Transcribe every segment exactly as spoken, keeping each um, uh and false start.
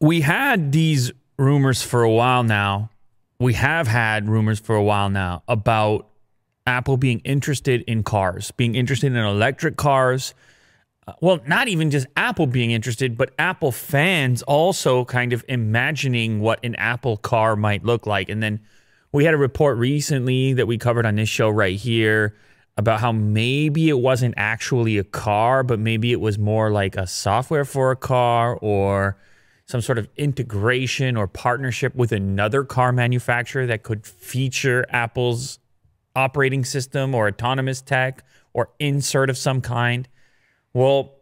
we had these rumors for a while now. We have had rumors for a while now about Apple being interested in cars, being interested in electric cars. Well, not even just Apple being interested, but Apple fans also kind of imagining what an Apple car might look like. And then we had a report recently that we covered on this show right here about how maybe it wasn't actually a car, but maybe it was more like a software for a car or some sort of integration or partnership with another car manufacturer that could feature Apple's operating system or autonomous tech or insert of some kind. Well,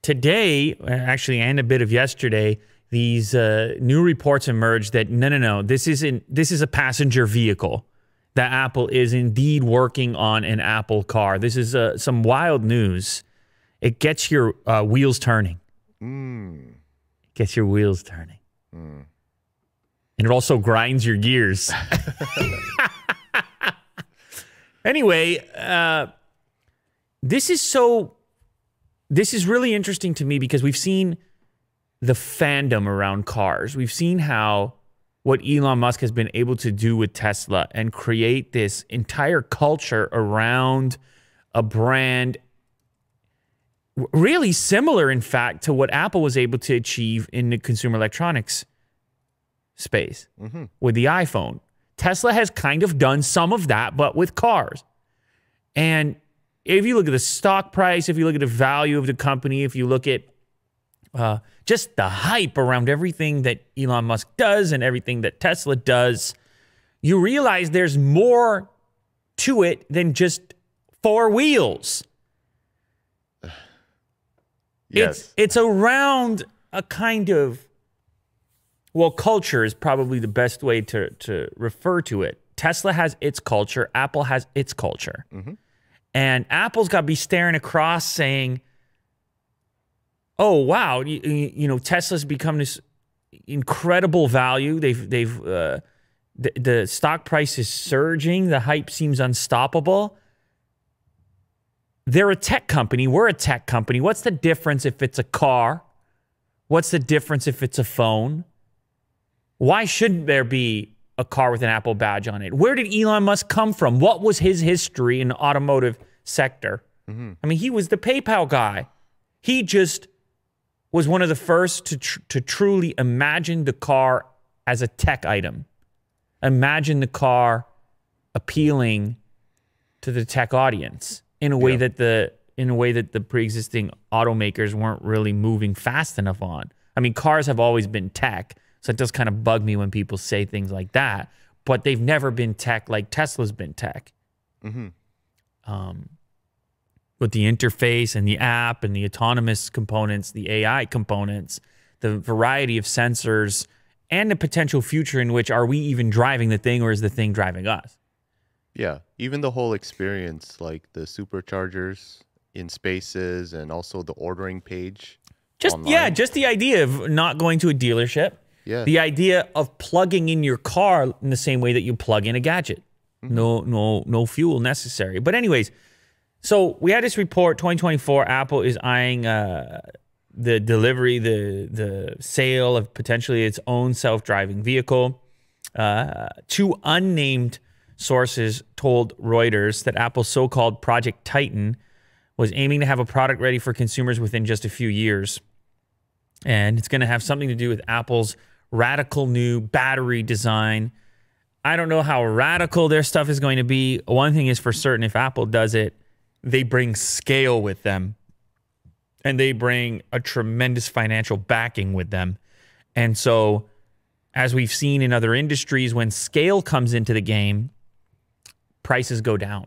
today, actually, and a bit of yesterday, these uh, new reports emerged that no, no, no, this isn't. This is a passenger vehicle. That Apple is indeed working on an Apple car. This is uh, some wild news. It gets your uh, wheels turning. Mm. It gets your wheels turning, mm. and it also grinds your gears. Anyway, uh, this is so. This is really interesting to me because we've seen the fandom around cars. We've seen how what Elon Musk has been able to do with Tesla and create this entire culture around a brand really similar, in fact, to what Apple was able to achieve in the consumer electronics space mm-hmm. with the iPhone. Tesla has kind of done some of that, but with cars. And if you look at the stock price, if you look at the value of the company, if you look at uh, just the hype around everything that Elon Musk does and everything that Tesla does, you realize there's more to it than just four wheels. Yes. It's, it's around a kind of, well, culture is probably the best way to, to refer to it. Tesla has its culture. Apple has its culture. Mm-hmm. And Apple's got to be staring across saying, oh, wow, you, you know, Tesla's become this incredible value. They've, they've, uh, the, the stock price is surging. The hype seems unstoppable. They're a tech company. We're a tech company. What's the difference if it's a car? What's the difference if it's a phone? Why shouldn't there be a car with an Apple badge on it? Where did Elon Musk come from? What was his history in the automotive sector? Mm-hmm. I mean, he was the PayPal guy. He just was one of the first to, tr to truly imagine the car as a tech item. Imagine the car appealing to the tech audience in a way yeah. that the in a way that the pre-existing automakers weren't really moving fast enough on. I mean, cars have always been tech. So it does kind of bug me when people say things like that, but they've never been tech like Tesla's been tech. Mm-hmm. Um, with the interface and the app and the autonomous components, the A I components, the variety of sensors, and the potential future in which are we even driving the thing or is the thing driving us? Yeah, even the whole experience, like the superchargers in spaces and also the ordering page. Just online. Yeah, just the idea of not going to a dealership. Yeah. The idea of plugging in your car in the same way that you plug in a gadget. Mm-hmm. No, no, no fuel necessary. But anyways, so we had this report, twenty twenty-four, Apple is eyeing uh, the delivery, the, the sale of potentially its own self-driving vehicle. Uh, two unnamed sources told Reuters that Apple's so-called Project Titan was aiming to have a product ready for consumers within just a few years. And it's going to have something to do with Apple's radical new battery design. I don't know how radical their stuff is going to be. One thing is for certain, if Apple does it, they bring scale with them and they bring a tremendous financial backing with them. And so as we've seen in other industries, when scale comes into the game, prices go down,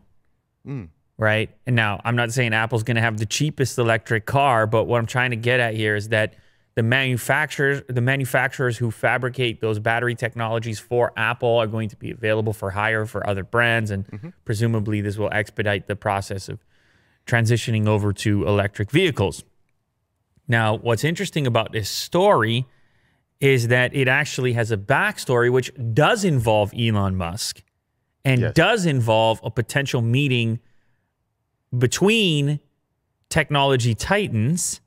mm. right? And now I'm not saying Apple's going to have the cheapest electric car, but what I'm trying to get at here is that The manufacturers, the manufacturers who fabricate those battery technologies for Apple are going to be available for hire for other brands, and mm-hmm. presumably this will expedite the process of transitioning over to electric vehicles. Now, what's interesting about this story is that it actually has a backstory which does involve Elon Musk and yes. does involve a potential meeting between technology titans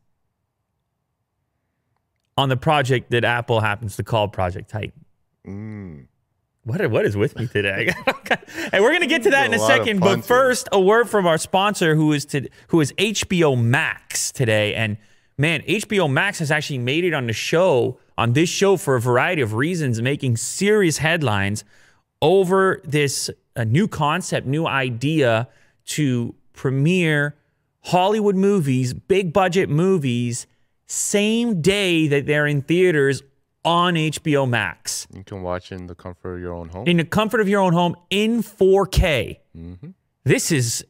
on the project that Apple happens to call Project Titan. Mm. What, what is with me today? And we're going to get to that in a, a second. But first, a word from our sponsor, who is to, who is H B O Max today. And man, H B O Max has actually made it on the show, on this show, for a variety of reasons, making serious headlines over this uh, new concept, new idea to premiere Hollywood movies, big budget movies, same day that they're in theaters on H B O Max. You can watch in the comfort of your own home. In the comfort of your own home in four K. Mm-hmm. This is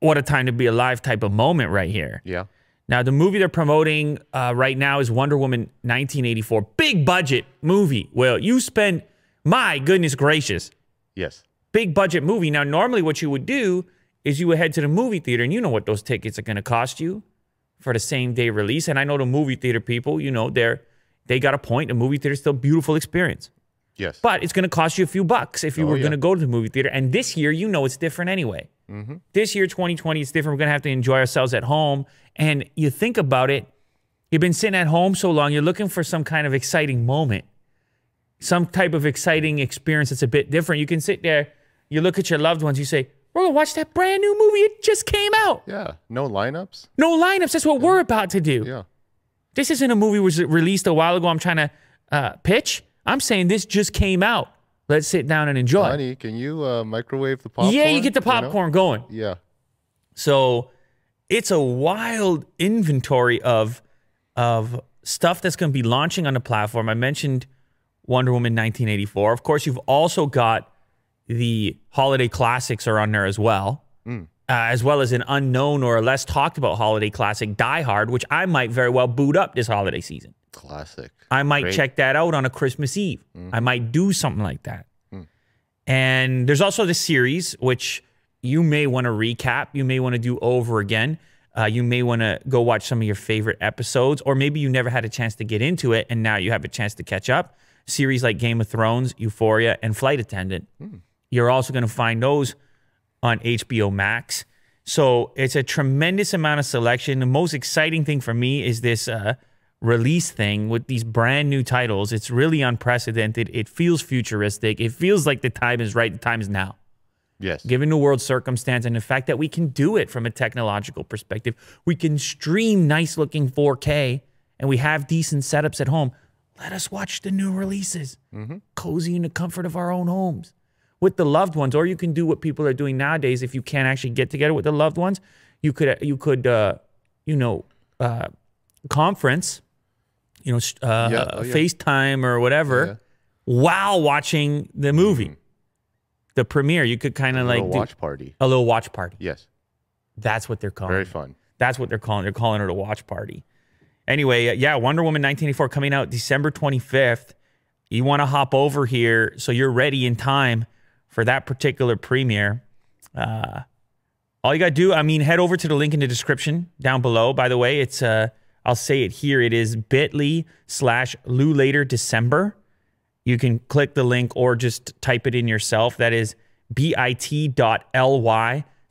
what a time to be alive type of moment right here. Yeah. Now, the movie they're promoting uh, right now is Wonder Woman nineteen eighty-four. Big budget movie. Well, you spend, my goodness gracious. Yes. Big budget movie. Now, normally what you would do is you would head to the movie theater, and you know what those tickets are going to cost you for the same day release. And I know the movie theater people, you know, they're, they got a point. The movie theater is still a beautiful experience. Yes. But it's going to cost you a few bucks if you oh, were yeah. going to go to the movie theater. And this year, you know, it's different anyway. Mm-hmm. This year, twenty twenty, it's different. We're going to have to enjoy ourselves at home. And you think about it, you've been sitting at home so long, you're looking for some kind of exciting moment, some type of exciting experience that's a bit different. You can sit there, you look at your loved ones, you say, we're going to watch that brand new movie. It just came out. Yeah, no lineups. No lineups. That's what yeah. we're about to do. Yeah. This isn't a movie was released a while ago I'm trying to uh, pitch. I'm saying this just came out. Let's sit down and enjoy. Honey, can you uh, microwave the popcorn? Yeah, you get the popcorn you know? going. Yeah. So it's a wild inventory of, of stuff that's going to be launching on the platform. I mentioned Wonder Woman nineteen eighty-four. Of course, you've also got the holiday classics are on there as well, mm. uh, as well as an unknown or less talked about holiday classic, Die Hard, which I might very well boot up this holiday season. Classic. I might Great. check that out on a Christmas Eve. Mm. I might do something like that. Mm. And there's also the series, which you may want to recap. You may want to do over again. Uh, you may want to go watch some of your favorite episodes, or maybe you never had a chance to get into it, and now you have a chance to catch up. Series like Game of Thrones, Euphoria, and Flight Attendant. Mm. You're also going to find those on H B O Max. So it's a tremendous amount of selection. The most exciting thing for me is this uh, release thing with these brand new titles. It's really unprecedented. It feels futuristic. It feels like the time is right. The time is now. Yes. Given the world's circumstance and the fact that we can do it from a technological perspective, we can stream nice looking four K and we have decent setups at home. Let us watch the new releases. Mm-hmm. Cozy in the comfort of our own homes with the loved ones. Or you can do what people are doing nowadays. If you can't actually get together with the loved ones, you could, you could, uh, you know, uh, conference, you know, uh, yeah. oh, yeah. FaceTime or whatever, yeah. while watching the movie, mm. the premiere. You could kind of like a watch party, a little watch party. Yes, that's what they're calling. Very fun. It. That's what they're calling. They're calling it a watch party. Anyway, yeah, Wonder Woman nineteen eighty-four coming out December twenty-fifth. You want to hop over here so you're ready in time for that particular premiere. Uh, all you got to do, I mean, head over to the link in the description down below. By the way, it's, uh, I'll say it here, it is bit.ly slash LouLaterDecember. You can click the link or just type it in yourself. That is bit.ly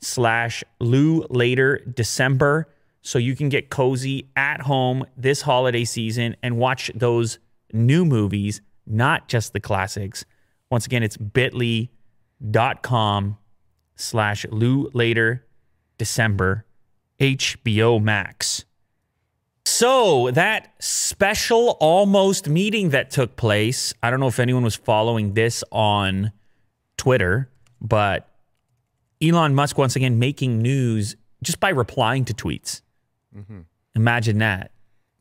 slash LouLaterDecember. So you can get cozy at home this holiday season and watch those new movies, not just the classics. Once again, it's bit.ly.com slash LouLaterDecember H B O Max. So that special almost meeting that took place, I don't know if anyone was following this on Twitter, but Elon Musk once again making news just by replying to tweets. Mm-hmm. Imagine that,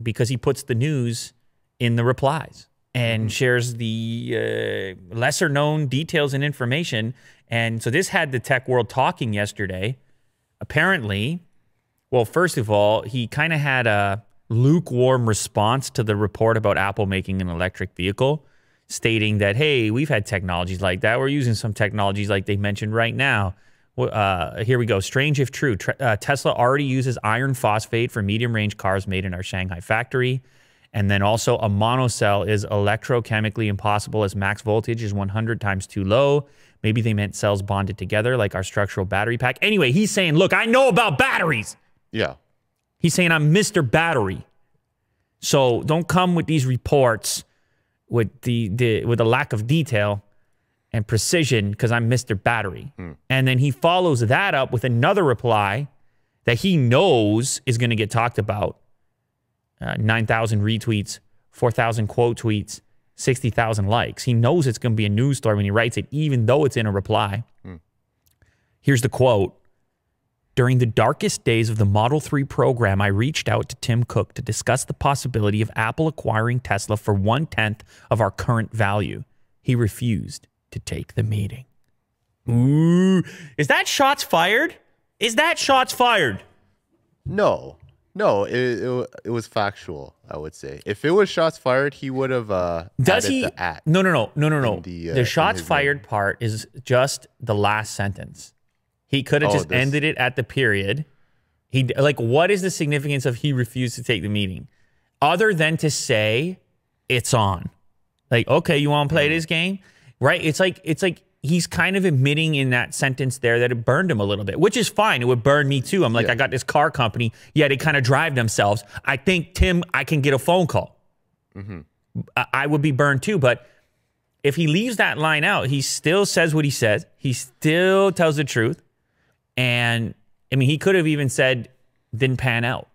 because he puts the news in the replies and mm-hmm. shares the uh, lesser known details and information. And so this had the tech world talking yesterday. Apparently, well, first of all, he kind of had a lukewarm response to the report about Apple making an electric vehicle, stating that, hey, we've had technologies like that. We're using some technologies like they mentioned right now. Uh, here we go. Strange if true. Uh, Tesla already uses iron phosphate for medium-range cars made in our Shanghai factory. And then also a monocell is electrochemically impossible as max voltage is one hundred times too low. Maybe they meant cells bonded together like our structural battery pack. Anyway, he's saying, look, I know about batteries. Yeah. He's saying I'm Mister Battery. So don't come with these reports with the, the with a lack of detail and precision, because I'm Mister Battery. Mm. And then he follows that up with another reply that he knows is going to get talked about. Uh, nine thousand retweets, four thousand quote tweets, sixty thousand likes. He knows it's going to be a news story when he writes it, even though it's in a reply. Mm. Here's the quote. During the darkest days of the Model three program, I reached out to Tim Cook to discuss the possibility of Apple acquiring Tesla for one-tenth of our current value. He refused to take the meeting. Ooh. Is that shots fired? Is that shots fired? No. No, it, it, it was factual, I would say. If it was shots fired, he would have uh, Does he? The at. No, no, no, no, no, no. The, uh, the shots fired name. part is just the last sentence. He could have oh, just this. ended it at the period. He like, what is the significance of he refused to take the meeting, other than to say it's on? Like, okay, you want to play this game, right? It's like it's like he's kind of admitting in that sentence there that it burned him a little bit, which is fine. It would burn me too. I'm like, yeah. I got this car company. Yeah, they kind of drive themselves. I think Tim, I can get a phone call. Mm-hmm. I, I would be burned too, but if he leaves that line out, he still says what he says. He still tells the truth. And I mean, he could have even said, didn't pan out.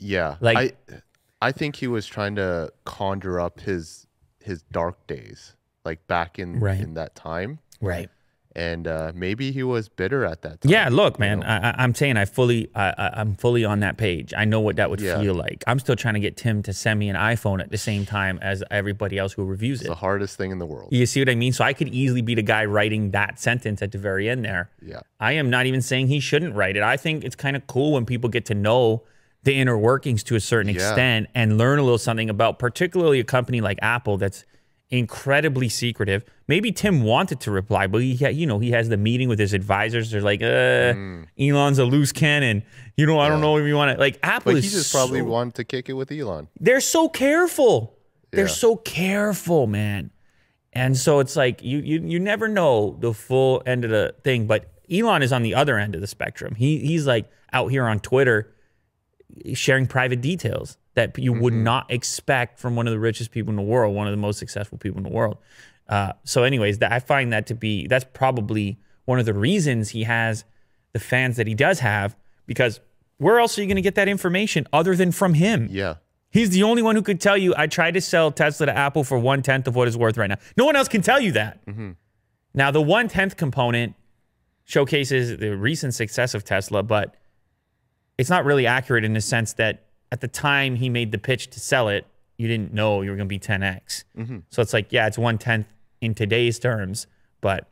Yeah. Like, I, I think he was trying to conjure up his, his dark days, like back in, right. in that time. Right. And uh, maybe he was bitter at that time. Yeah, look, man, you know? I, I'm saying I fully, I, I'm fully on that page. I know what that would yeah. feel like. I'm still trying to get Tim to send me an iPhone at the same time as everybody else who reviews it. It's the hardest thing in the world. You see what I mean? So I could easily be the guy writing that sentence at the very end there. Yeah. I am not even saying he shouldn't write it. I think it's kind of cool when people get to know the inner workings to a certain yeah. extent and learn a little something about particularly a company like Apple that's incredibly secretive. Maybe Tim wanted to reply, but he, you know, he has the meeting with his advisors. They're like, uh, mm. Elon's a loose cannon. You know, I yeah. don't know if you want to. Like, Apple but he is just so, probably wanted to kick it with Elon. They're so careful. Yeah. They're so careful, man. And so it's like you, you, you never know the full end of the thing. But Elon is on the other end of the spectrum. He, he's like out here on Twitter sharing private details that you would mm-hmm. not expect from one of the richest people in the world, one of the most successful people in the world. Uh, so anyways, that, I find that to be, that's probably one of the reasons he has the fans that he does have, because where else are you going to get that information other than from him? Yeah. He's the only one who could tell you, I tried to sell Tesla to Apple for one-tenth of what it's worth right now. No one else can tell you that. Mm-hmm. Now, the one-tenth component showcases the recent success of Tesla, but it's not really accurate in the sense that at the time he made the pitch to sell it, you didn't know you were going to be ten X. Mm-hmm. So it's like, yeah, it's one-tenth in today's terms. But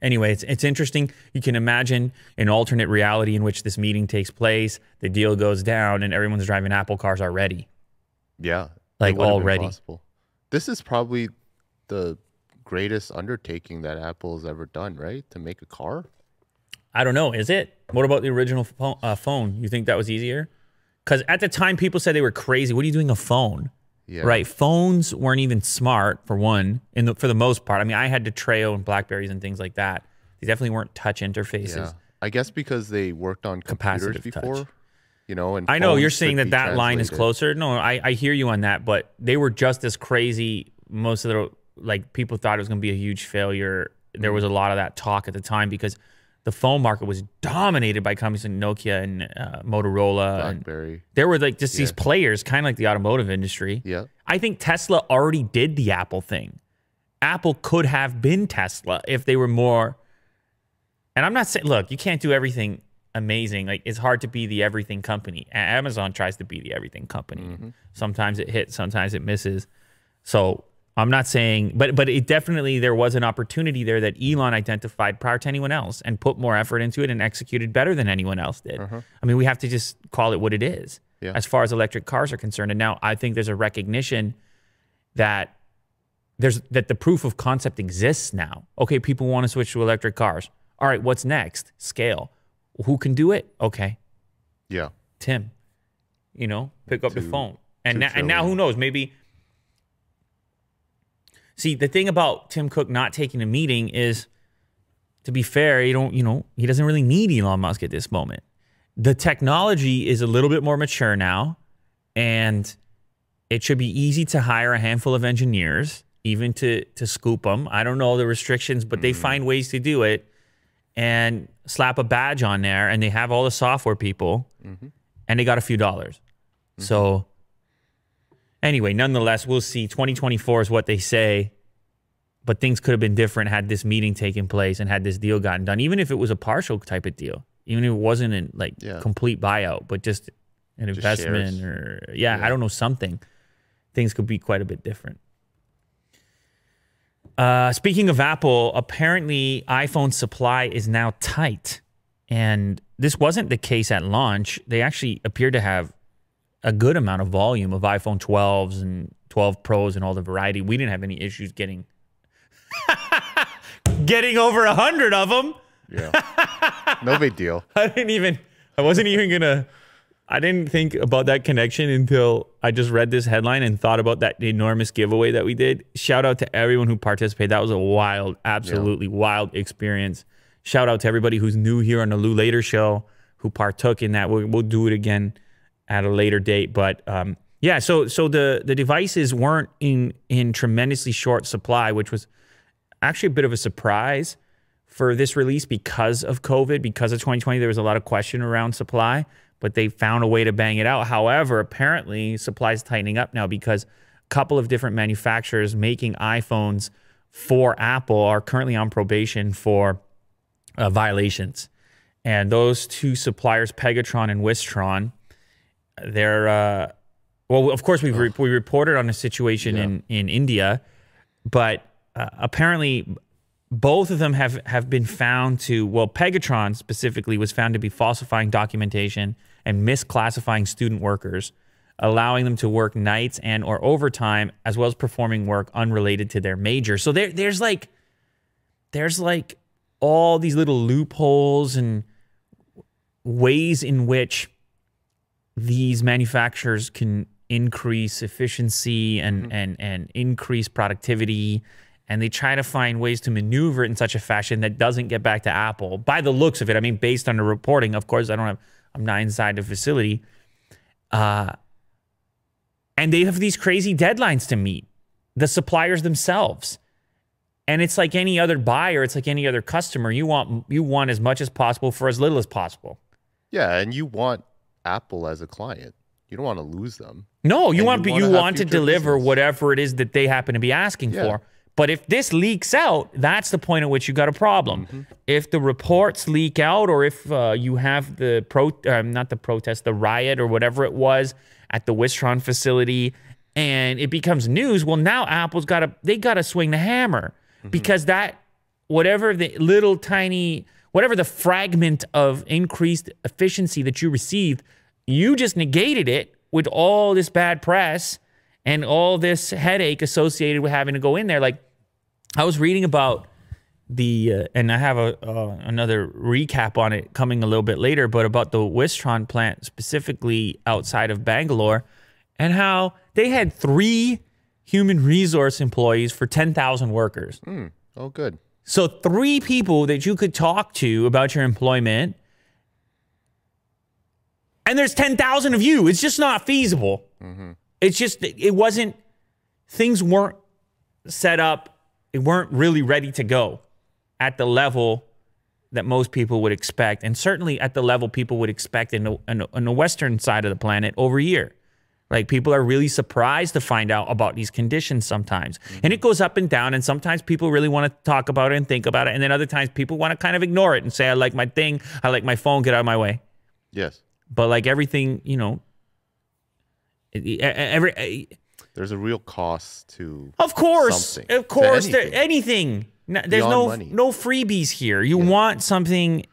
anyway, it's, it's interesting. You can imagine an alternate reality in which this meeting takes place, the deal goes down, and everyone's driving Apple cars already. Yeah. Like already. This is probably the greatest undertaking that Apple has ever done, right? To make a car? I don't know. Is it? What about the original pho- uh, phone? You think that was easier? Because at the time, people said they were crazy. What are you doing a phone? Yeah. Right? Phones weren't even smart, for one, in the, for the most part. I mean, I had the Treo and Blackberries and things like that. They definitely weren't touch interfaces. Yeah. I guess because they worked on computers before. Touch. You know, and I know you're saying that that line is closer. No, I, I hear you on that, but they were just as crazy. Most of the, like, people thought it was going to be a huge failure. There mm-hmm. was a lot of that talk at the time because the phone market was dominated by companies like Nokia and uh, Motorola. BlackBerry. And there were like just yeah. these players, kind of like the automotive industry. Yeah. I think Tesla already did the Apple thing. Apple could have been Tesla if they were more. And I'm not saying, look, you can't do everything amazing. Like, it's hard to be the everything company. Amazon tries to be the everything company. Mm-hmm. Sometimes it hits, sometimes it misses. So I'm not saying, but but it definitely, there was an opportunity there that Elon identified prior to anyone else and put more effort into it and executed better than anyone else did. Uh-huh. I mean, we have to just call it what it is yeah. as far as electric cars are concerned. And now I think there's a recognition that there's that the proof of concept exists now. Okay, people want to switch to electric cars. All right, what's next? Scale. Who can do it? Okay. Yeah. Tim, you know, pick up two, the phone. And now, and now who knows, maybe... See, the thing about Tim Cook not taking a meeting is, to be fair, you don't, you know, he doesn't really need Elon Musk at this moment. The technology is a little bit more mature now, and It should be easy to hire a handful of engineers, even to, to scoop them. I don't know the restrictions, but mm-hmm. they find ways to do it and slap a badge on there, and they have all the software people, mm-hmm. and they got a few dollars. Mm-hmm. So anyway, nonetheless, we'll see. twenty twenty-four is what they say, but things could have been different had this meeting taken place and had this deal gotten done, even if it was a partial type of deal, even if it wasn't in like yeah. complete buyout, but just an just investment shares. or, yeah, yeah, I don't know, something. Things could be quite a bit different. Uh, speaking of Apple, apparently iPhone supply is now tight. And this wasn't the case at launch. They actually appeared to have a good amount of volume of iPhone twelves and twelve Pros and all the variety. We didn't have any issues getting getting over a hundred of them. Yeah, no big deal. I didn't even, I wasn't even gonna, I didn't think about that connection until I just read this headline and thought about that enormous giveaway that we did. Shout out to everyone who participated. That was a wild, absolutely yeah. wild experience. Shout out to everybody who's new here on the Lou Later Show who partook in that. We'll, we'll do it again at a later date. But um, yeah, so so the, the devices weren't in, in tremendously short supply, which was actually a bit of a surprise for this release because of COVID, because of twenty twenty. There was a lot of question around supply, but they found a way to bang it out. However, apparently supply is tightening up now because a couple of different manufacturers making iPhones for Apple are currently on probation for uh, violations. And those two suppliers, Pegatron and Wistron, they're, uh, well, of course, we've re we reported on a situation yeah. in, in India, but uh, apparently both of them have, have been found to, well, Pegatron specifically was found to be falsifying documentation and misclassifying student workers, allowing them to work nights and or overtime, as well as performing work unrelated to their major. So there, there's like, there's like all these little loopholes and ways in which these manufacturers can increase efficiency and, mm-hmm. and, and increase productivity. And they try to find ways to maneuver it in such a fashion that doesn't get back to Apple. By the looks of it, I mean, based on the reporting, of course, I don't have, I'm not inside the facility. Uh, and they have these crazy deadlines to meet, the suppliers themselves. And it's like any other buyer, it's like any other customer. You want, you want as much as possible for as little as possible. Yeah, and you want Apple as a client. You don't want to lose them. No, you and want you, you want to, want to deliver business. Whatever it is that they happen to be asking yeah. for. But if this leaks out, that's the point at which you got a problem. Mm-hmm. If the reports leak out, or if uh, you have the pro, um, not the protest, the riot or whatever it was at the Wistron facility, and it becomes news, well, now Apple's got to, they got to swing the hammer mm-hmm. because that, whatever the little tiny, whatever the fragment of increased efficiency that you received, you just negated it with all this bad press and all this headache associated with having to go in there. Like, I was reading about the, uh, and I have a uh, another recap on it coming a little bit later, but about the Wistron plant specifically outside of Bangalore, and how they had three human resource employees for ten thousand workers. Mm, oh, good. So three people that you could talk to about your employment, and there's ten thousand of you. It's just not feasible. Mm-hmm. It's just, it wasn't, things weren't set up, it weren't really ready to go at the level that most people would expect, and certainly at the level people would expect in the, in the, in the Western side of the planet over here. Like, people are really surprised to find out about these conditions sometimes. Mm-hmm. And it goes up and down, and sometimes people really want to talk about it and think about it, and then other times people want to kind of ignore it and say, I like my thing, I like my phone, get out of my way. Yes. But like everything, you know, Every, there's a real cost to of course something, of course anything. There, anything there's Beyond no money. no freebies here. You yeah. want something,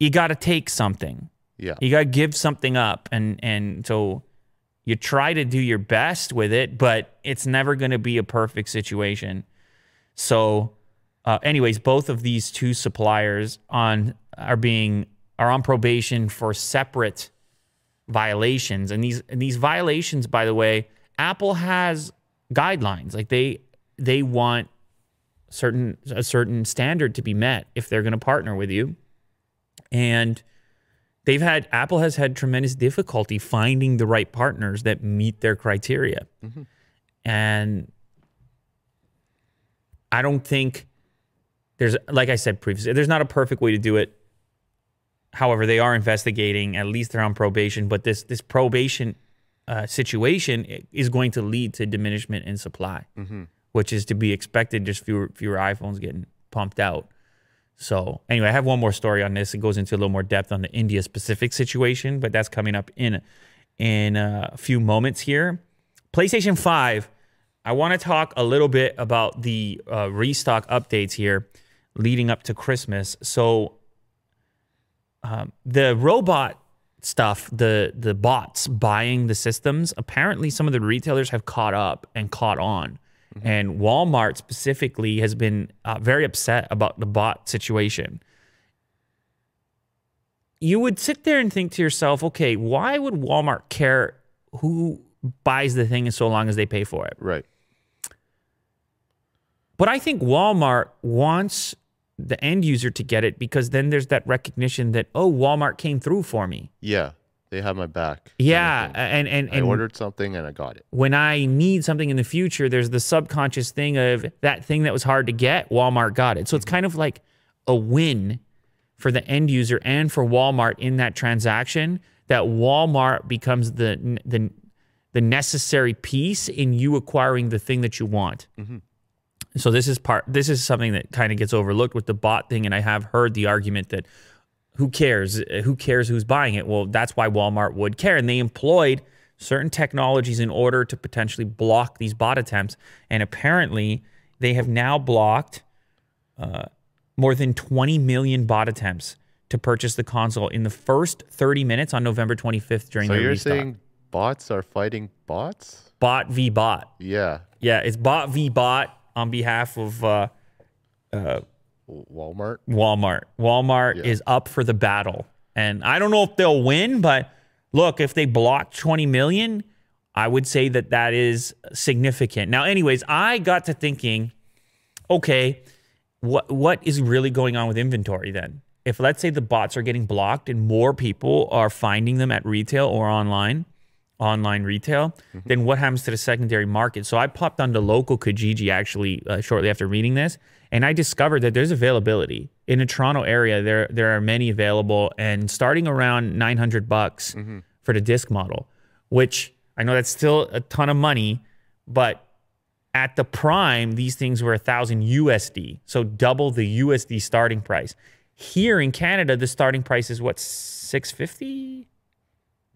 you got to take something, yeah you got to give something up, and and so you try to do your best with it, but it's never going to be a perfect situation. So uh, anyways, both of these two suppliers on are being are on probation for separate violations, and these and these violations, by the way, Apple has guidelines. Like, they they want certain a certain standard to be met if they're going to partner with you, and They've had, Apple has had tremendous difficulty finding the right partners that meet their criteria. Mm-hmm. And I don't think there's, like I said previously, there's not a perfect way to do it. However, they are investigating, at least they're on probation, but this, this probation uh, situation is going to lead to diminishment in supply, mm-hmm. which is to be expected, just fewer, fewer iPhones getting pumped out. So anyway, I have one more story on this. It goes into a little more depth on the India-specific situation, but that's coming up in, in a few moments here. PlayStation five, I want to talk a little bit about the uh, restock updates here leading up to Christmas. So um, the robot stuff, the, the bots buying the systems, apparently some of the retailers have caught up and caught on. Mm-hmm. And Walmart specifically has been uh, very upset about the bot situation. You would sit there and think to yourself, okay, why would Walmart care who buys the thing so long as they pay for it? Right. But I think Walmart wants the end user to get it because then there's that recognition that, oh, Walmart came through for me. Yeah. They have my back. Yeah, and, and, and I ordered something and I got it. When I need something in the future, there's the subconscious thing of that thing that was hard to get, Walmart got it. So it's kind of like a win for the end user and for Walmart in that transaction, that Walmart becomes the, the, the necessary piece in you acquiring the thing that you want. Mm-hmm. So this is part, this is something that kind of gets overlooked with the bot thing, and I have heard the argument that, who cares? Who cares who's buying it? Well, that's why Walmart would care. And they employed certain technologies in order to potentially block these bot attempts. And apparently, they have now blocked uh, more than twenty million bot attempts to purchase the console in the first thirty minutes on November twenty-fifth during the restock. So you're saying bots are fighting bots? Bot v. bot. Yeah. Yeah, it's bot v. bot on behalf of... Uh, uh, Walmart. Walmart. Walmart yeah. is up for the battle. And I don't know if they'll win, but look, if they block twenty million, I would say that that is significant. Now, anyways, I got to thinking, okay, what what is really going on with inventory then? If let's say the bots are getting blocked and more people are finding them at retail or online, online retail, mm-hmm. then what happens to the secondary market? So I popped onto local Kijiji actually uh, shortly after reading this, and I discovered that there's availability in the Toronto area. There there are many available, and starting around nine hundred bucks mm-hmm. for the disc model, which I know that's still a ton of money, but at the prime these things were a thousand U S D, so double the U S D starting price. Here in Canada, the starting price is what, six fifty,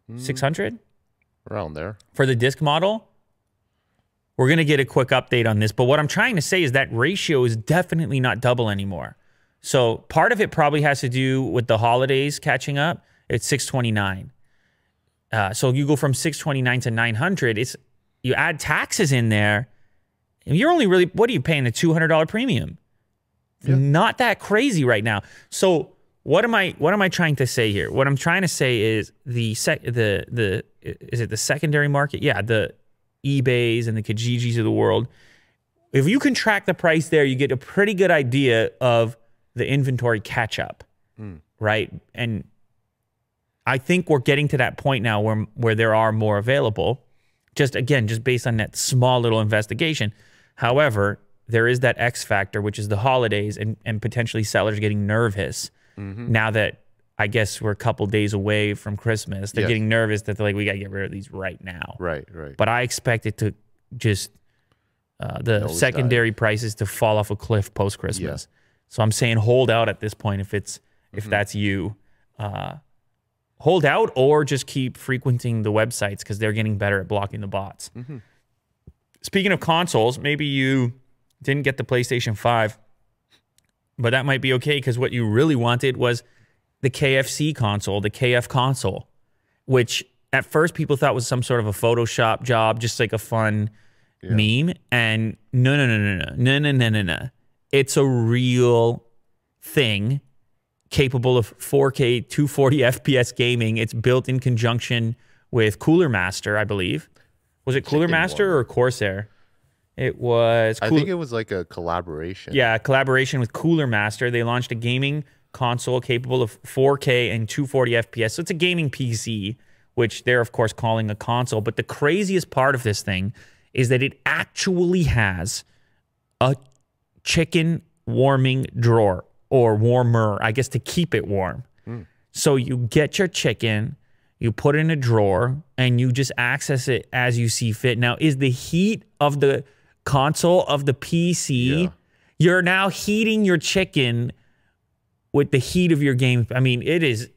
mm-hmm. six hundred. Around there. For the disc model, we're going to get a quick update on this. But what I'm trying to say is that ratio is definitely not double anymore. So part of it probably has to do with the holidays catching up. It's six twenty-nine. Uh, so you go from six twenty-nine to nine hundred. It's, you add taxes in there, and you're only really, what are you paying, a two hundred dollar premium? Yeah. Not that crazy right now. So what am I, what am I trying to say here? What I'm trying to say is the sec, the, the, is it the secondary market? Yeah, the eBays and the Kijijis of the world. If you can track the price there, you get a pretty good idea of the inventory catch-up, mm. right? And I think we're getting to that point now where, where there are more available, just, again, just based on that small little investigation. However, there is that X factor, which is the holidays and, and potentially sellers getting nervous mm-hmm. now that I guess we're a couple days away from Christmas. They're yes. getting nervous that they're like, we got to get rid of these right now. Right, right. But I expect it to just, uh, the Those secondary died. prices to fall off a cliff post-Christmas. Yeah. So I'm saying hold out at this point if it's if mm-hmm. that's you. Uh, hold out or just keep frequenting the websites because they're getting better at blocking the bots. Mm-hmm. Speaking of consoles, maybe you didn't get the PlayStation five, but that might be okay because what you really wanted was the K F C console, the K F console, which at first people thought was some sort of a Photoshop job, just like a fun yeah. meme. And no, no, no, no, no, no, no, no, no, no. It's a real thing capable of four K, two forty F P S gaming. It's built in conjunction with Cooler Master, I believe. Was it Cooler Master or Corsair? It was... Cool I think it was like a collaboration. Yeah, a collaboration with Cooler Master. They launched a gaming console capable of four K and two forty F P S. So it's a gaming P C, which they're, of course, calling a console. But the craziest part of this thing is that it actually has a chicken warming drawer or warmer, I guess, to keep it warm. Mm. So you get your chicken, you put it in a drawer, and you just access it as you see fit. Now, is the heat of the console of the P C, yeah. you're now heating your chicken with the heat of your game. I mean, it is.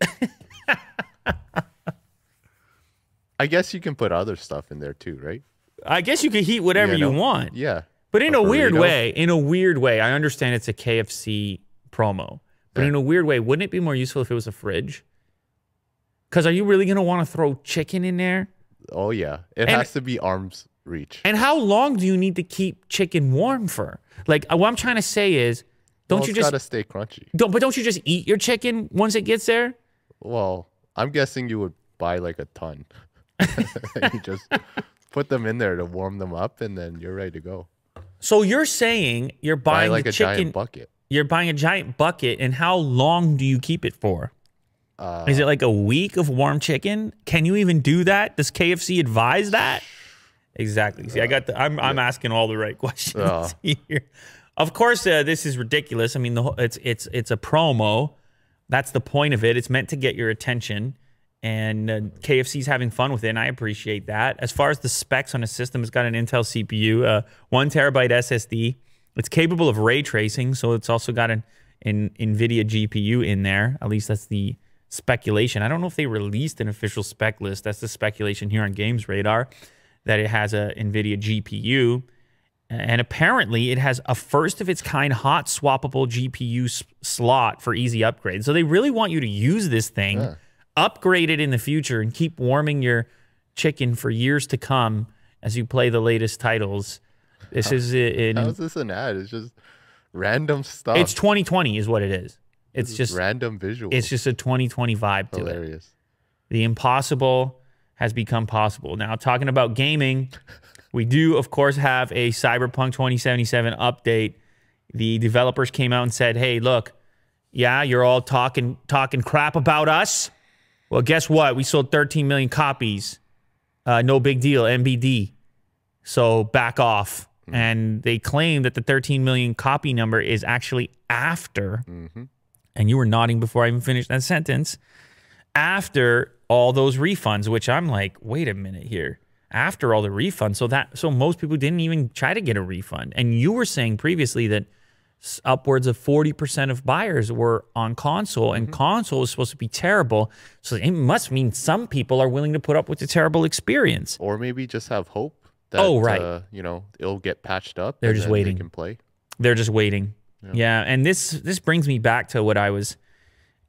I guess you can put other stuff in there too, right? I guess you can heat whatever yeah, no. you want. Yeah. But in a, a weird way, in a weird way, I understand it's a K F C promo. But yeah. in a weird way, wouldn't it be more useful if it was a fridge? Because are you really going to want to throw chicken in there? Oh, yeah. It and, has to be arm's reach. And how long do you need to keep chicken warm for? Like, what I'm trying to say is, don't well, you just... gotta stay crunchy. Don't, but don't you just eat your chicken once it gets there? Well, I'm guessing you would buy like a ton. You just put them in there to warm them up, and then you're ready to go. So you're saying you're buying buy like the a chicken, giant bucket. You're buying a giant bucket, and how long do you keep it for? Uh, Is it like a week of warm chicken? Can you even do that? Does K F C advise that? Exactly. See, uh, I got the. I'm yeah. I'm asking all the right questions uh, here. Of course, uh, this is ridiculous. I mean, the whole, it's it's it's a promo. That's the point of it. It's meant to get your attention. And uh, K F C's having fun with it, and I appreciate that. As far as the specs on a system, it's got an Intel C P U, uh, one terabyte S S D. It's capable of ray tracing, so it's also got an, an Nvidia G P U in there. At least that's the speculation. I don't know if they released an official spec list. That's the speculation here on Games Radar, that it has a Nvidia G P U. And apparently, it has a first-of-its-kind hot swappable G P U slot for easy upgrade. So they really want you to use this thing. Yeah. Upgrade it in the future and keep warming your chicken for years to come as you play the latest titles. This how, is in, how is this an ad? It's just random stuff. It's twenty twenty is what it is. It's just random visual. It's just a twenty twenty vibe to Hilarious. it. Hilarious. The impossible has become possible. Now, talking about gaming, we do, of course, have a Cyberpunk twenty seventy-seven update. The developers came out and said, hey, look, yeah, you're all talking talking crap about us. Well, guess what? We sold thirteen million copies. Uh, no big deal, M B D. So back off. Mm-hmm. And they claim that the thirteen million copy number is actually after, mm-hmm. and you were nodding before I even finished that sentence, after all those refunds, which I'm like, wait a minute here. After all the refunds, so that so most people didn't even try to get a refund. And you were saying previously that upwards of forty percent of buyers were on console, and mm-hmm. console is supposed to be terrible. So it must mean some people are willing to put up with the terrible experience. Or maybe just have hope that, oh, right. uh, you know, it'll get patched up. They're just waiting. They can play. They're just waiting. Yeah. yeah. And this, this brings me back to what I was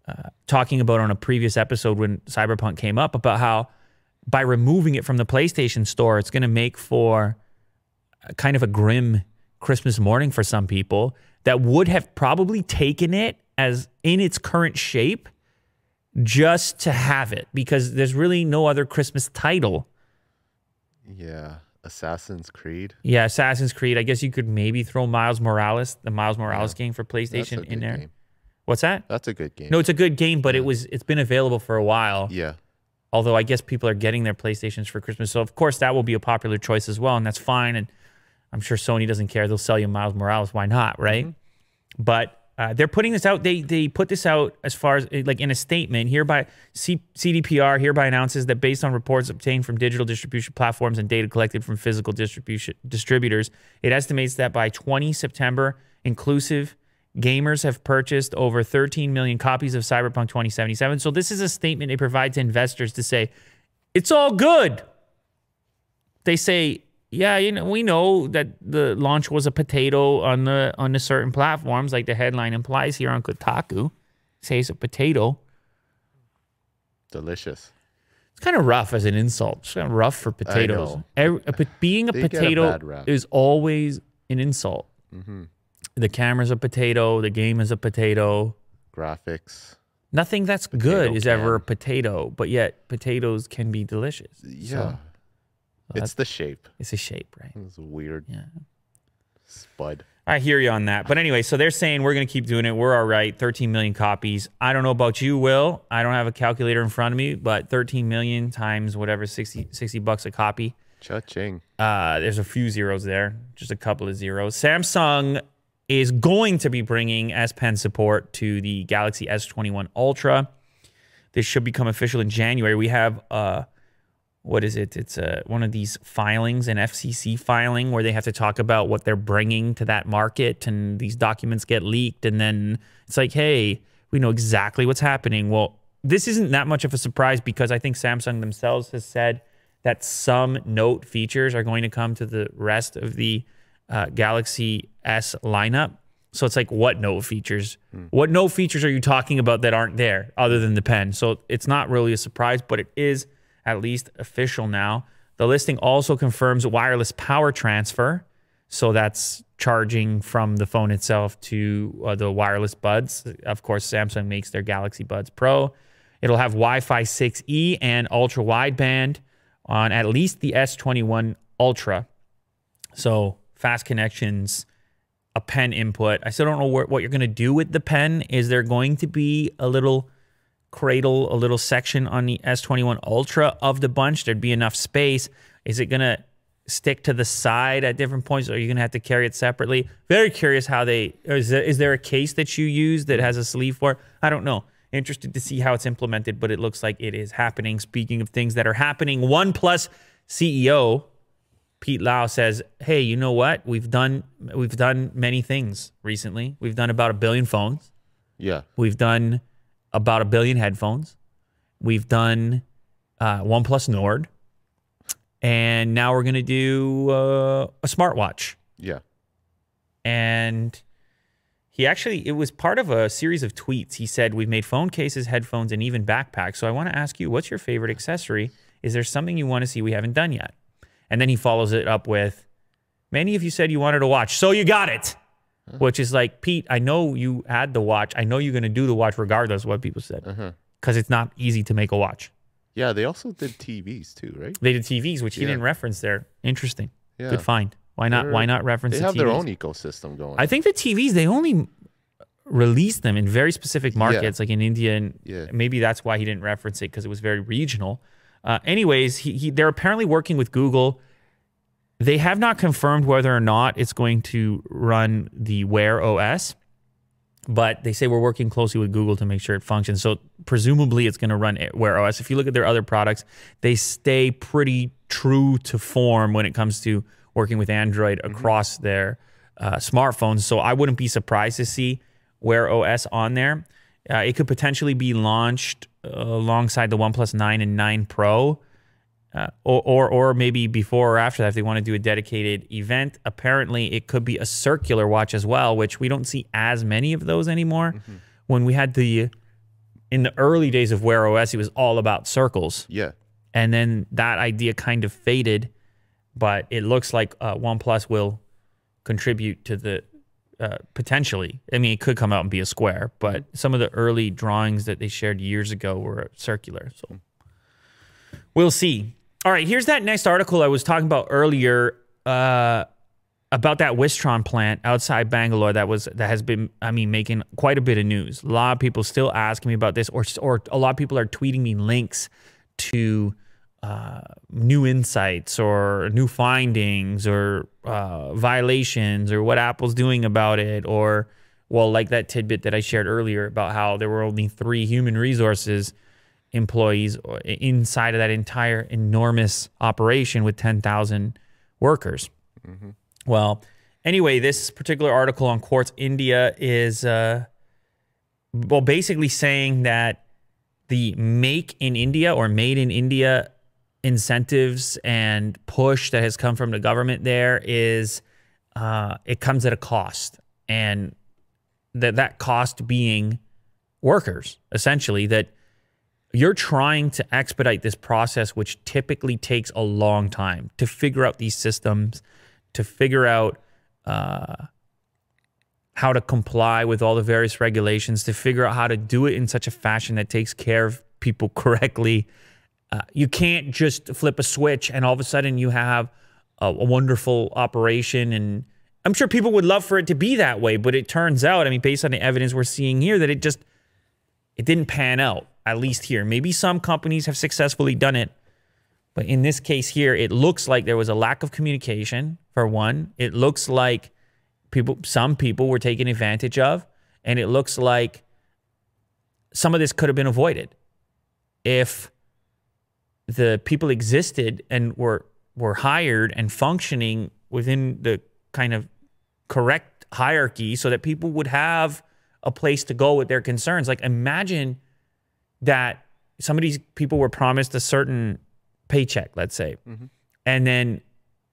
uh, talking about on a previous episode when Cyberpunk came up, about how by removing it from the PlayStation Store, it's going to make for a kind of a grim Christmas morning for some people that would have probably taken it as in its current shape just to have it, because there's really no other Christmas title. Yeah, Assassin's Creed. Yeah, Assassin's Creed. I guess you could maybe throw Miles Morales, the Miles Morales yeah. game for PlayStation in there. Game. What's that? That's a good game. No, it's a good game, but yeah. it was it's been available for a while. Yeah. Although I guess people are getting their PlayStations for Christmas, so of course that will be a popular choice as well, and that's fine. And I'm sure Sony doesn't care. They'll sell you Miles Morales. Why not, right? Mm-hmm. But uh, they're putting this out. They they put this out as far as, like, in a statement. Hereby, C D P R hereby announces that based on reports obtained from digital distribution platforms and data collected from physical distribution distributors, it estimates that by the twentieth of September, inclusive, gamers have purchased over thirteen million copies of Cyberpunk twenty seventy-seven. So this is a statement they provide to investors to say, it's all good. They say... yeah, you know, we know that the launch was a potato on the on the certain platforms, like the headline implies here on Kotaku. Say it's a potato. Delicious. It's kind of rough as an insult. It's kind of rough for potatoes. Every, being a potato a is always an insult. Mm-hmm. The camera's a potato. The game is a potato. Graphics. Nothing that's potato good is can. ever a potato, but yet potatoes can be delicious. Yeah. So. Well, it's the shape. It's a shape, right? It's weird. Yeah. Spud. I hear you on that. But anyway, so they're saying we're going to keep doing it. We're all right. thirteen million copies. I don't know about you, Will. I don't have a calculator in front of me, but thirteen million times whatever, sixty, sixty bucks a copy. Cha-ching. Uh, there's a few zeros there, just a couple of zeros. Samsung is going to be bringing S Pen support to the Galaxy S twenty-one Ultra. This should become official in January. We have... Uh, What is it? It's uh, one of these filings, an F C C filing, where they have to talk about what they're bringing to that market, and these documents get leaked, and then it's like, hey, we know exactly what's happening. Well, this isn't that much of a surprise because I think Samsung themselves has said that some Note features are going to come to the rest of the uh, Galaxy S lineup. So it's like, what Note features? Hmm. What Note features are you talking about that aren't there other than the pen? So it's not really a surprise, but it is at least official now. The listing also confirms wireless power transfer. So that's charging from the phone itself to uh, the wireless buds. Of course, Samsung makes their Galaxy Buds Pro. It'll have Wi-Fi six E and ultra wideband on at least the S twenty-one Ultra. So fast connections, a pen input. I still don't know what you're going to do with the pen. Is there going to be a little cradle, a little section on the S twenty-one Ultra of the bunch? There'd be enough space. Is it going to stick to the side at different points? Or are you going to have to carry it separately? Very curious how they... Is there, is there a case that you use that has a sleeve for it? I don't know. Interested to see how it's implemented, but it looks like it is happening. Speaking of things that are happening, OnePlus C E O Pete Lau says, hey, you know what? We've done, we've done many things recently. We've done about a billion phones. Yeah. We've done... about a billion headphones. We've done uh, OnePlus Nord. And now we're going to do uh, a smartwatch. Yeah. And he actually, it was part of a series of tweets. He said, we've made phone cases, headphones, and even backpacks. So I want to ask you, what's your favorite accessory? Is there something you want to see we haven't done yet? And then he follows it up with, many of you said you wanted a watch, so you got it. Uh-huh. Which is like, Pete, I know you had the watch. I know you're going to do the watch regardless of what people said. Because uh-huh. it's not easy to make a watch. Yeah, they also did T Vs too, right? They did T Vs, which yeah. he didn't reference there. Interesting. Yeah. Good find. Why not, why not reference the T Vs? They have their own ecosystem going. I think the T Vs, they only release them in very specific markets, yeah. like in India. And yeah. maybe that's why he didn't reference it, because it was very regional. Uh, anyways, he, he, they're apparently working with Google. They have not confirmed whether or not it's going to run the Wear O S, but they say we're working closely with Google to make sure it functions. So presumably it's going to run Wear O S. If you look at their other products, they stay pretty true to form when it comes to working with Android across mm-hmm. their uh, smartphones. So I wouldn't be surprised to see Wear O S on there. Uh, it could potentially be launched uh, alongside the OnePlus nine and nine Pro. Uh, or, or or maybe before or after that if they want to do a dedicated event. Apparently, it could be a circular watch as well, which we don't see as many of those anymore. Mm-hmm. When we had the, in the early days of Wear O S, it was all about circles. Yeah. And then that idea kind of faded, but it looks like uh, OnePlus will contribute to the, uh, potentially. I mean, it could come out and be a square, but some of the early drawings that they shared years ago were circular. So we'll see. All right, here's that next article I was talking about earlier uh, about that Wistron plant outside Bangalore that was that has been, I mean, making quite a bit of news. A lot of people still asking me about this, or or a lot of people are tweeting me links to uh, new insights or new findings or uh, violations or what Apple's doing about it, or, well, like that tidbit that I shared earlier about how there were only three human resources employees inside of that entire enormous operation with ten thousand workers. Mm-hmm. Well, anyway, this particular article on Quartz India is uh, well, basically saying that the Make in India or Made in India incentives and push that has come from the government there is, uh, it comes at a cost, and that that cost being workers, essentially, that you're trying to expedite this process, which typically takes a long time to figure out these systems, to figure out uh, how to comply with all the various regulations, to figure out how to do it in such a fashion that takes care of people correctly. Uh, you can't just flip a switch and all of a sudden you have a, a wonderful operation and I'm sure people would love for it to be that way, but it turns out, I mean, based on the evidence we're seeing here, that it just, it didn't pan out, at least here. Maybe some companies have successfully done it, but in this case here, it looks like there was a lack of communication, for one. It looks like people, some people were taken advantage of, and it looks like some of this could have been avoided if the people existed and were were hired and functioning within the kind of correct hierarchy so that people would have a place to go with their concerns. Like, imagine that some of these people were promised a certain paycheck, let's say, mm-hmm. and then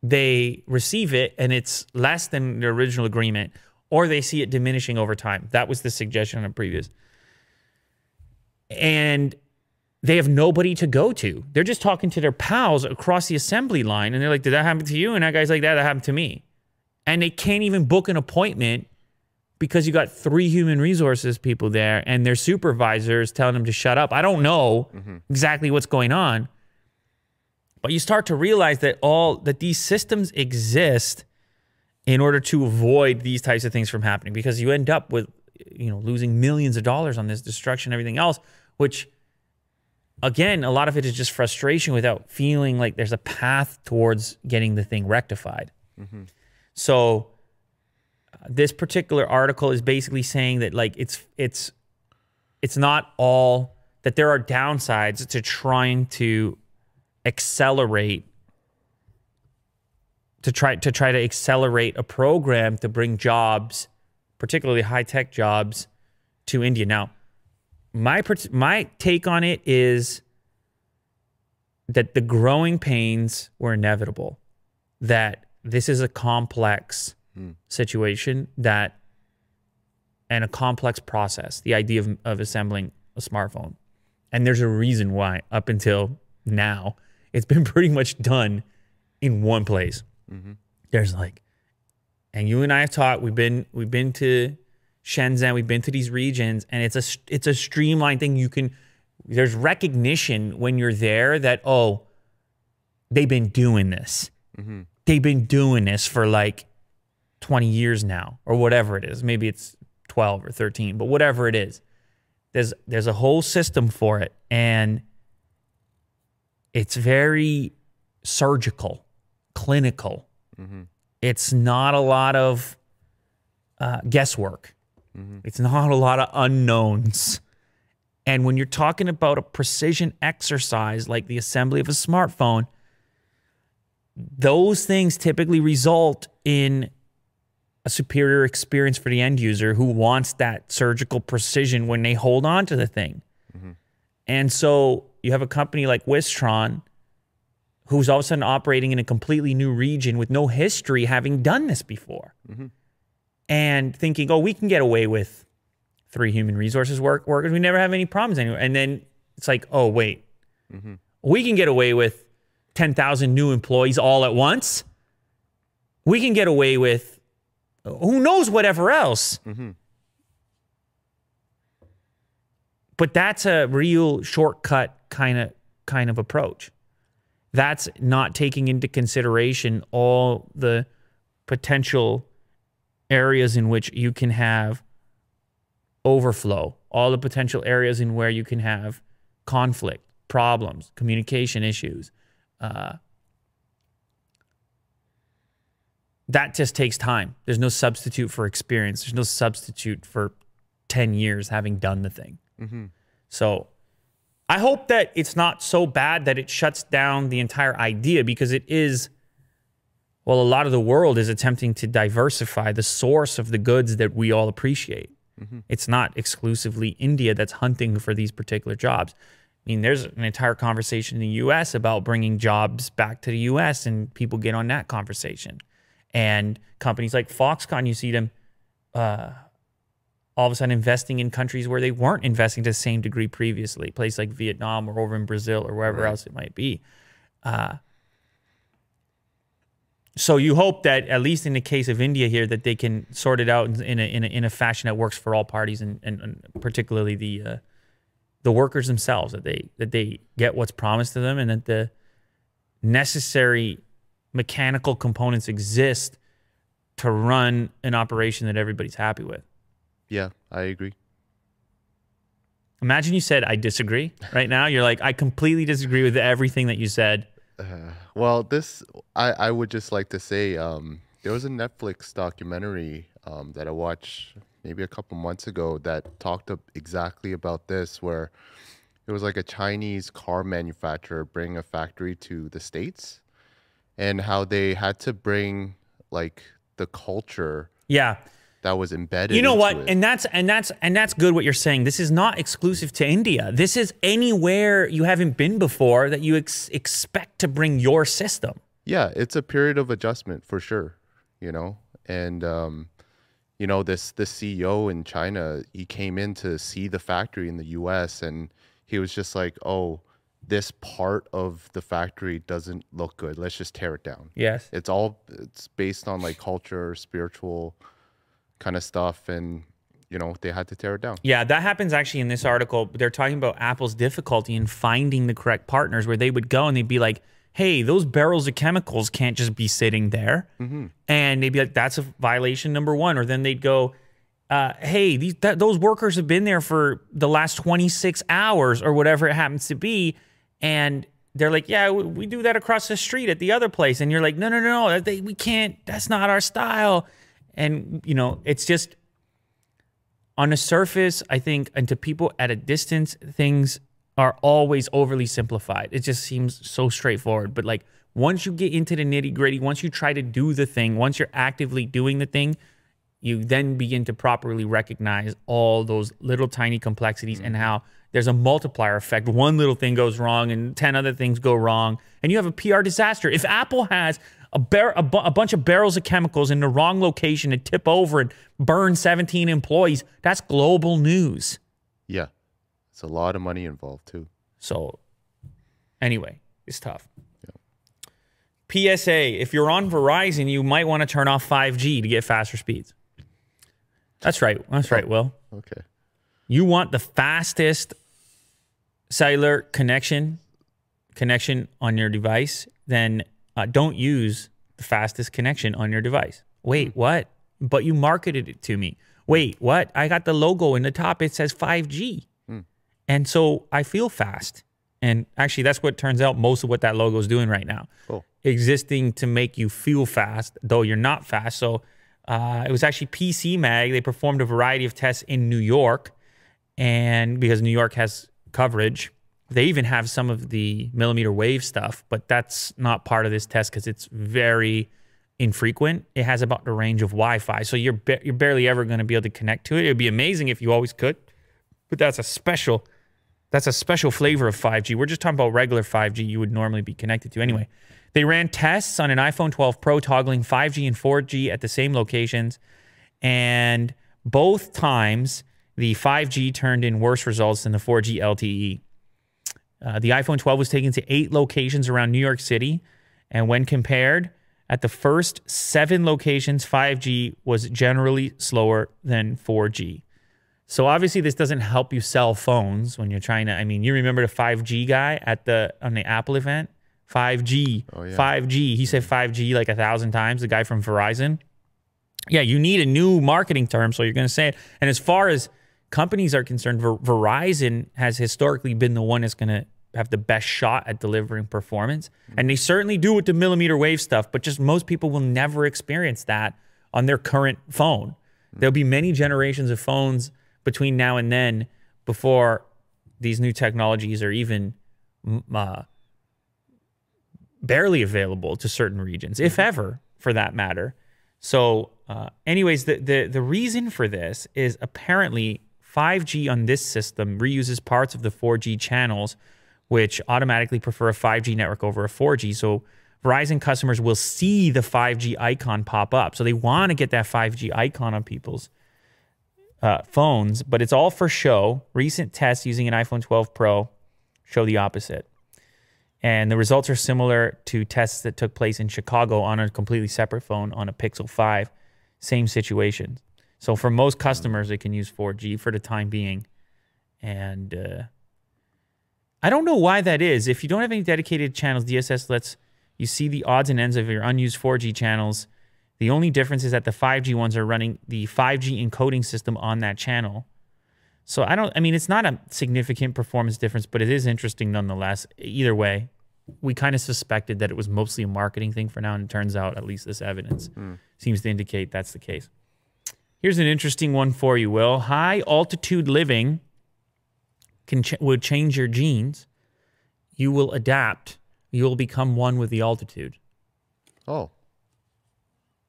they receive it and it's less than the original agreement, or they see it diminishing over time. That was the suggestion on the previous. And they have nobody to go to. They're just talking to their pals across the assembly line, and they're like, did that happen to you? And that guy's like, that, that happened to me. And they can't even book an appointment because you got three human resources people there and their supervisors telling them to shut up. I don't know mm-hmm. exactly what's going on, but you start to realize that all that these systems exist in order to avoid these types of things from happening, because you end up with, you know, losing millions of dollars on this destruction, everything else, which, again, a lot of it is just frustration without feeling like there's a path towards getting the thing rectified. Mm-hmm. So uh, this particular article is basically saying that, like, it's it's it's not all that there are downsides to trying to accelerate to try to try to accelerate a program to bring jobs, particularly high-tech jobs, to India. Now, my my take on it is that the growing pains were inevitable, that this is a complex mm. situation, that and a complex process, the idea of, of assembling a smartphone. And there's a reason why up until now, it's been pretty much done in one place. Mm-hmm. There's like, and you and I have talked, we've been, we've been to Shenzhen, we've been to these regions, and it's a, it's a streamlined thing. You can, there's recognition when you're there that, oh, they've been doing this. Mm-hmm. They've been doing this for like twenty years now, or whatever it is. Maybe it's twelve or thirteen, but whatever it is, there's, there's a whole system for it. And it's very surgical, clinical. Mm-hmm. It's not a lot of uh, guesswork. Mm-hmm. It's not a lot of unknowns. And when you're talking about a precision exercise like the assembly of a smartphone, those things typically result in a superior experience for the end user who wants that surgical precision when they hold on to the thing. Mm-hmm. And so you have a company like Wistron, who's all of a sudden operating in a completely new region with no history having done this before. Mm-hmm. And thinking, oh, we can get away with three human resources work workers. We never have any problems anywhere. And then it's like, oh, wait, mm-hmm. we can get away with ten thousand new employees all at once. We can get away with who knows whatever else. Mm-hmm. But that's a real shortcut kind of kind of approach. That's not taking into consideration all the potential areas in which you can have overflow, all the potential areas in where you can have conflict, problems, communication issues. Uh, that just takes time. There's no substitute for experience. There's no substitute for ten years having done the thing. Mm-hmm. So I hope that it's not so bad that it shuts down the entire idea, because it is, well, a lot of the world is attempting to diversify the source of the goods that we all appreciate. Mm-hmm. It's not exclusively India that's hunting for these particular jobs. I mean, there's an entire conversation in the U S about bringing jobs back to the U S, and people get on that conversation. And companies like Foxconn, you see them uh, all of a sudden investing in countries where they weren't investing to the same degree previously, places like Vietnam or over in Brazil or wherever right. else it might be. Uh, so you hope that, at least in the case of India here, that they can sort it out in a, in a, in a fashion that works for all parties, and, and, and particularly the uh, the workers themselves, that they, that they get what's promised to them, and that the necessary mechanical components exist to run an operation that everybody's happy with. Yeah, I agree. Imagine you said, I disagree. Right now, you're like, I completely disagree with everything that you said. Uh, well, this, I, I would just like to say, um, there was a Netflix documentary um, that I watched maybe a couple months ago that talked up exactly about this, where it was like a Chinese car manufacturer bringing a factory to the States and how they had to bring like the culture. Yeah. That was embedded. You know what? It. And that's and that's and that's good what you're saying. This is not exclusive to India. This is anywhere you haven't been before that you ex expect to bring your system. Yeah, it's a period of adjustment for sure, you know. And um, you know, this this C E O in China, he came in to see the factory in the U S and he was just like, "Oh, this part of the factory doesn't look good. Let's just tear it down." Yes. It's all it's based on like culture, spiritual kind of stuff, and you know they had to tear it down. Yeah, that happens actually in this article. They're talking about Apple's difficulty in finding the correct partners, where they would go and they'd be like, "Hey, those barrels of chemicals can't just be sitting there," mm-hmm. and they'd be like, "That's a violation number one." Or then they'd go, uh, "Hey, these th those workers have been there for the last twenty-six hours or whatever it happens to be," and they're like, "Yeah, we, we do that across the street at the other place," and you're like, "No, no, no, no, they, we can't. That's not our style." And, you know, it's just on the surface, I think, and to people at a distance, things are always overly simplified. It just seems so straightforward. But like once you get into the nitty gritty, once you try to do the thing, once you're actively doing the thing, you then begin to properly recognize all those little tiny complexities, mm-hmm. and how there's a multiplier effect. One little thing goes wrong and ten other things go wrong, and you have a P R disaster. If Apple has A, bar a, bu a bunch of barrels of chemicals in the wrong location and tip over and burn seventeen employees, that's global news. Yeah. It's a lot of money involved, too. So, anyway, it's tough. Yeah. P S A, if you're on Verizon, you might want to turn off five G to get faster speeds. That's right. That's right, Will. Okay. You want the fastest cellular connection, connection on your device, then... Uh, don't use the fastest connection on your device. Wait, what? But you marketed it to me. Wait, what? I got the logo in the top. It says five G. Mm. And so I feel fast. And actually, that's what turns out most of what that logo is doing right now. Cool. Existing to make you feel fast, though you're not fast. So uh, it was actually P C Mag. They performed a variety of tests in New York. And because New York has coverage... They even have some of the millimeter wave stuff, but that's not part of this test because it's very infrequent. It has about the range of Wi-Fi, so you're ba you're barely ever going to be able to connect to it. It would be amazing if you always could, but that's a special that's a special flavor of five G. We're just talking about regular five G you would normally be connected to anyway. They ran tests on an iPhone twelve Pro toggling five G and four G at the same locations, and both times the five G turned in worse results than the four G L T E. Uh, the iPhone twelve was taken to eight locations around New York City, and when compared, at the first seven locations, five G was generally slower than four G. So obviously, this doesn't help you sell phones when you're trying to. I mean, you remember the five G guy at the on the Apple event? five G, oh, yeah. five G. He said five G like a thousand times. The guy from Verizon. Yeah, you need a new marketing term, so you're going to say it. And as far as companies are concerned, Ver Verizon has historically been the one that's going to have the best shot at delivering performance. Mm-hmm. And they certainly do with the millimeter wave stuff, but just most people will never experience that on their current phone. Mm-hmm. There'll be many generations of phones between now and then before these new technologies are even uh, barely available to certain regions, mm-hmm. if ever, for that matter. So uh, anyways, the, the, the reason for this is apparently... five G on this system reuses parts of the four G channels, which automatically prefer a five G network over a four G. So Verizon customers will see the five G icon pop up. So they want to get that five G icon on people's uh, phones, but it's all for show. Recent tests using an iPhone twelve Pro show the opposite. And the results are similar to tests that took place in Chicago on a completely separate phone on a Pixel five. Same situation. So for most customers, they can use four G for the time being. And uh, I don't know why that is. If you don't have any dedicated channels, D S S lets you see the odds and ends of your unused four G channels. The only difference is that the five G ones are running the five G encoding system on that channel. So I don't, I mean, it's not a significant performance difference, but it is interesting nonetheless. Either way, we kind of suspected that it was mostly a marketing thing for now, and it turns out, at least this evidence mm. seems to indicate that's the case. Here's an interesting one for you, Will. High altitude living can ch would change your genes. You will adapt. You will become one with the altitude. Oh.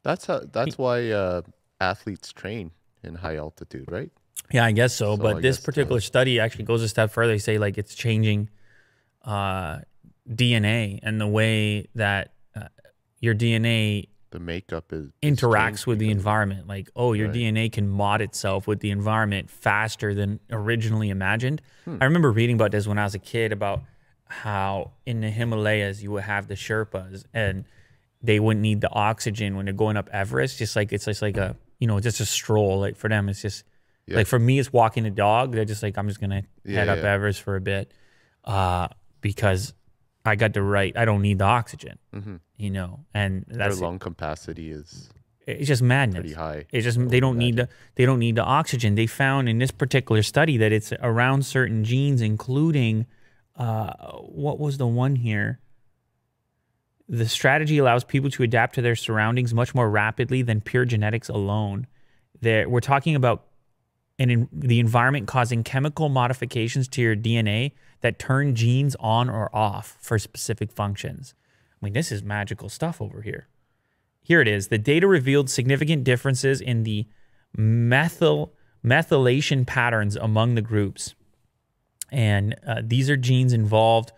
That's how, that's why uh, athletes train in high altitude, right? Yeah, I guess so. so but I this particular study actually goes a step further. They say like it's changing uh, D N A and the way that uh, your D N A the makeup is interacts with the environment. Like, oh, your right. D N A can mod itself with the environment faster than originally imagined. Hmm. I remember reading about this when I was a kid about how in the Himalayas you would have the Sherpas and they wouldn't need the oxygen when they're going up Everest. Just like it's just like a you know just a stroll. Like for them, it's just yeah. like for me, it's walking a dog. They're just like I'm just gonna yeah, head yeah. up Everest for a bit uh, because I got the right. I don't need the oxygen, mm-hmm. you know. And that's their lung it. capacity is it's just madness. Pretty high. It's just they don't need the they don't need the oxygen. They found in this particular study that it's around certain genes, including uh, what was the one here. The strategy allows people to adapt to their surroundings much more rapidly than pure genetics alone. There, we're talking about an in, the environment causing chemical modifications to your D N A that turn genes on or off for specific functions. I mean, this is magical stuff over here. Here it is. The data revealed significant differences in the methyl methylation patterns among the groups. And uh, these are genes involved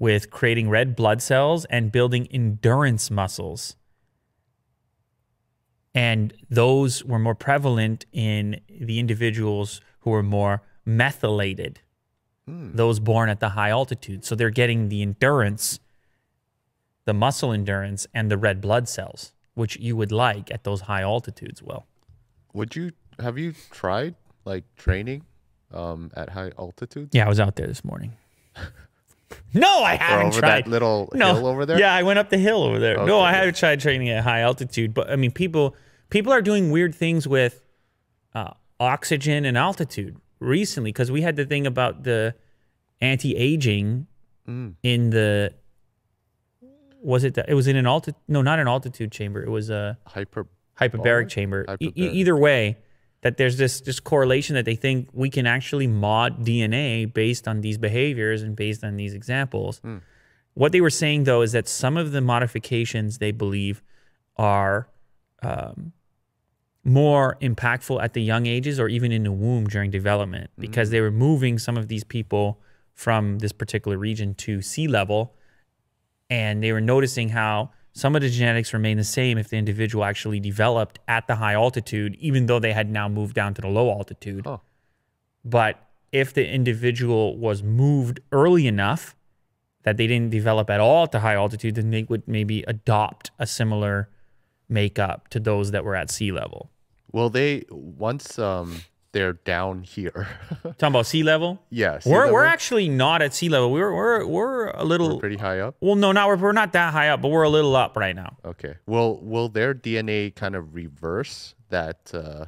with creating red blood cells and building endurance muscles. And those were more prevalent in the individuals who were more methylated, mm. those born at the high altitude. So they're getting the endurance, the muscle endurance, and the red blood cells, which you would like at those high altitudes, Will. Would you, have you tried like training um, at high altitudes? Yeah, I was out there this morning. No, I haven't over tried. That little no. hill over there? Yeah, I went up the hill over there. Okay. No, I haven't tried training at high altitude. But, I mean, people people are doing weird things with uh, oxygen and altitude recently because we had the thing about the anti-aging mm. in the... Was it that? It was in an altitude... No, not an altitude chamber. It was a... Hyper hyperbaric chamber. Hyperbaric. E either way, that there's this, this correlation that they think we can actually mod D N A based on these behaviors and based on these examples. Mm. What they were saying, though, is that some of the modifications they believe are um, more impactful at the young ages or even in the womb during development because mm. they were moving some of these people from this particular region to sea level, and they were noticing how some of the genetics remain the same if the individual actually developed at the high altitude, even though they had now moved down to the low altitude. Oh. But if the individual was moved early enough that they didn't develop at all at the high altitude, then they would maybe adopt a similar makeup to those that were at sea level. Well, they once um, they're down here. Talking about sea level? Yes. Yeah, we're level? we're actually not at sea level. We're we're we're a little we're pretty high up. Well, no, not we're we're not that high up, but we're a little up right now. Okay. Well, will their D N A kind of reverse that? Uh,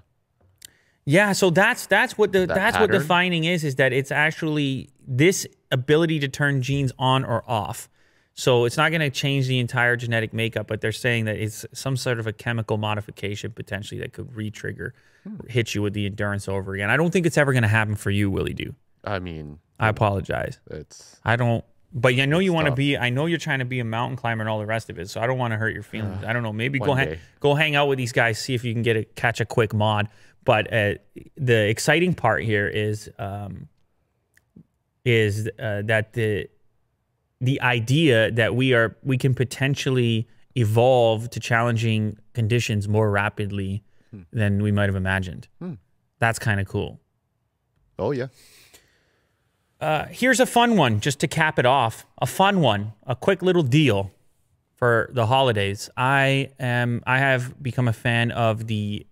yeah. So that's that's what the that that's pattern? what the finding is is that it's actually this ability to turn genes on or off. So it's not going to change the entire genetic makeup, but they're saying that it's some sort of a chemical modification potentially that could re-trigger, hmm. hit you with the endurance over again. I don't think it's ever going to happen for you, Willie Do. I mean, I apologize. It's I don't, but I know you want to be. I know you're trying to be a mountain climber and all the rest of it. So I don't want to hurt your feelings. Uh, I don't know. Maybe go hang, go hang out with these guys, see if you can get a catch a quick mod. But uh, the exciting part here is um, is uh, that the. the idea that we are we can potentially evolve to challenging conditions more rapidly hmm. than we might have imagined. Hmm. That's kind of cool. Oh, yeah. Uh, here's a fun one, just to cap it off. A fun one, a quick little deal for the holidays. I am I have become a fan of the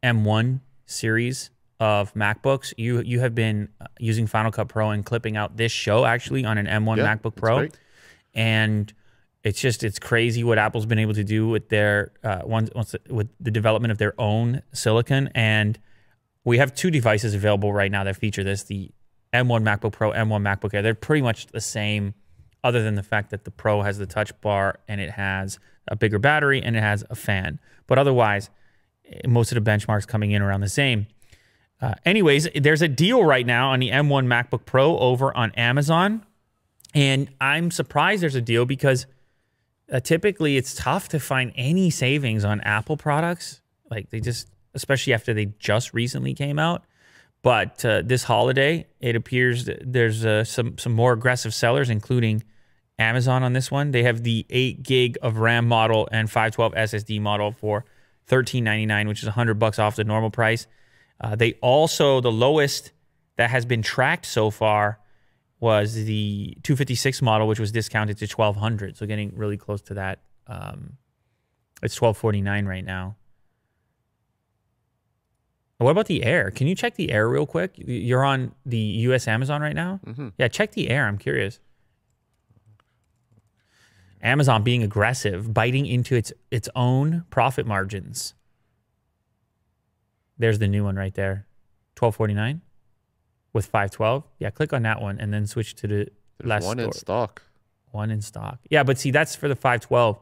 M one series of MacBooks. You you have been using Final Cut Pro and clipping out this show actually on an M one yeah, MacBook Pro, and It's just, it's crazy what Apple's been able to do with their uh, once, once with the development of their own silicon. And we have two devices available right now that feature this: the M one MacBook Pro, M one MacBook Air. They're pretty much the same, other than the fact that the Pro has the touch bar and it has a bigger battery and it has a fan. But otherwise, most of the benchmarks coming in around the same. Uh, anyways, there's a deal right now on the M one MacBook Pro over on Amazon. And I'm surprised there's a deal, because uh, typically it's tough to find any savings on Apple products. Like, they just, especially after they just recently came out. But uh, this holiday, it appears that there's uh, some, some more aggressive sellers, including Amazon on this one. They have the eight gig of RAM model and five twelve S S D model for thirteen ninety-nine, which is one hundred bucks off the normal price. Uh, they also, the lowest that has been tracked so far was the two fifty-six model, which was discounted to twelve hundred. So getting really close to that. Um, it's twelve forty-nine right now. What about the Air? Can you check the Air real quick? You're on the U S Amazon right now? Mm-hmm. Yeah, check the Air. I'm curious. Amazon being aggressive, biting into its its own profit margins. There's the new one right there. twelve forty-nine with five twelve. Yeah, click on that one and then switch to the There's last one store. in stock. One in stock. Yeah, but see, that's for the five twelve.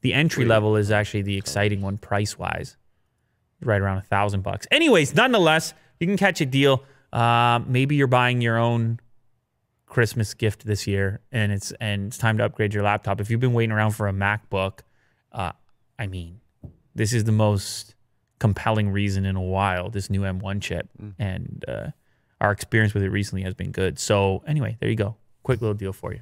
The entry Wait. level is actually the exciting one price-wise. Right around a thousand bucks. Anyways, nonetheless, you can catch a deal. Uh, maybe you're buying your own Christmas gift this year, and it's and it's time to upgrade your laptop. If you've been waiting around for a MacBook, uh, I mean, this is the most compelling reason in a while. This new M one chip, mm. and uh, our experience with it recently has been good. So anyway, there you go. Quick little deal for you.